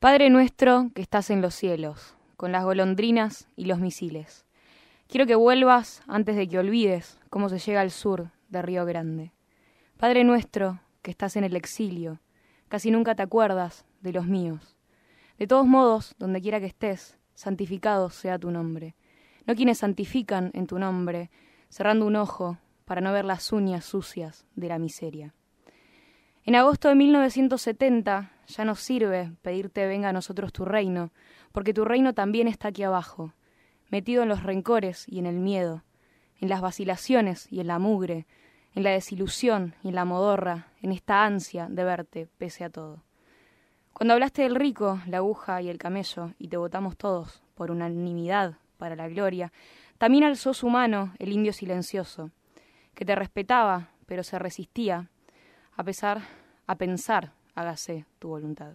Padre nuestro que estás en los cielos, con las golondrinas y los misiles. Quiero que vuelvas antes de que olvides cómo se llega al sur de Río Grande. Padre nuestro que estás en el exilio, casi nunca te acuerdas de los míos. De todos modos, donde quiera que estés, santificado sea tu nombre. No quienes santifican en tu nombre, cerrando un ojo para no ver las uñas sucias de la miseria. En agosto de 1970 ya no sirve pedirte venga a nosotros tu reino, porque tu reino también está aquí abajo, metido en los rencores y en el miedo, en las vacilaciones y en la mugre, en la desilusión y en la modorra, en esta ansia de verte pese a todo. Cuando hablaste del rico, la aguja y el camello, y te votamos todos por unanimidad para la gloria, también alzó su mano el indio silencioso, que te respetaba, pero se resistía a pensar, hágase tu voluntad.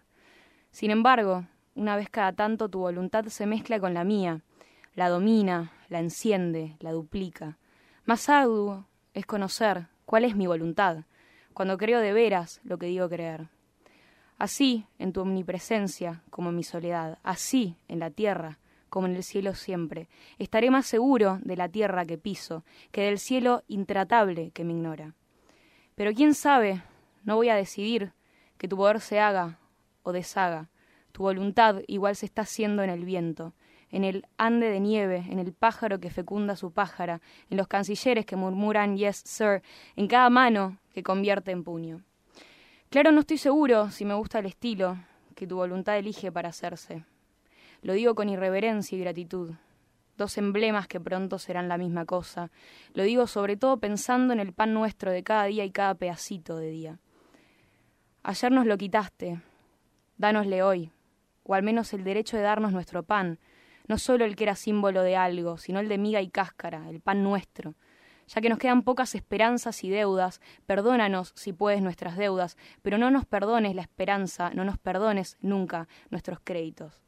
Sin embargo, una vez cada tanto tu voluntad se mezcla con la mía, la domina, la enciende, la duplica. Más arduo es conocer cuál es mi voluntad, cuando creo de veras lo que digo creer. Así, en tu omnipresencia, como en mi soledad, así, en la tierra, como en el cielo siempre, estaré más seguro de la tierra que piso, que del cielo intratable que me ignora. Pero quién sabe, no voy a decidir que tu poder se haga o deshaga. Tu voluntad igual se está haciendo en el viento, en el ande de nieve, en el pájaro que fecunda su pájara, en los cancilleres que murmuran yes sir, en cada mano que convierte en puño. Claro, no estoy seguro si me gusta el estilo que tu voluntad elige para hacerse. Lo digo con irreverencia y gratitud, dos emblemas que pronto serán la misma cosa. Lo digo sobre todo pensando en el pan nuestro de cada día y cada pedacito de día. Ayer nos lo quitaste, dánosle hoy, o al menos el derecho de darnos nuestro pan, no solo el que era símbolo de algo, sino el de miga y cáscara, el pan nuestro. Ya que nos quedan pocas esperanzas y deudas, perdónanos si puedes nuestras deudas, pero no nos perdones la esperanza, no nos perdones nunca nuestros créditos.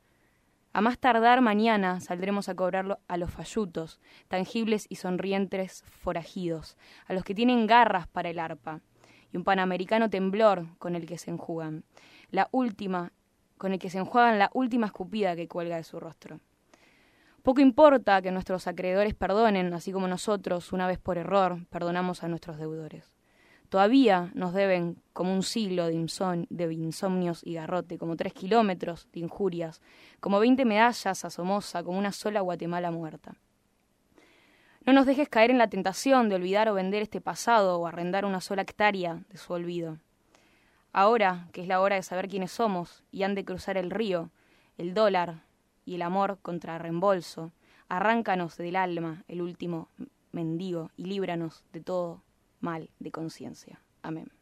A más tardar mañana saldremos a cobrarlo a los fallutos, tangibles y sonrientes forajidos, a los que tienen garras para el arpa, y un panamericano temblor con el que se enjugan, la última escupida que cuelga de su rostro. Poco importa que nuestros acreedores perdonen, así como nosotros, una vez por error, perdonamos a nuestros deudores. Todavía nos deben como un siglo de insomnios y garrote, como 3 kilómetros de injurias, como 20 medallas a Somoza, como una sola Guatemala muerta. No nos dejes caer en la tentación de olvidar o vender este pasado o arrendar una sola hectárea de su olvido. Ahora que es la hora de saber quiénes somos y han de cruzar el río, el dólar y el amor contra reembolso, arráncanos del alma el último mendigo y líbranos de todo mal de conciencia. Amén.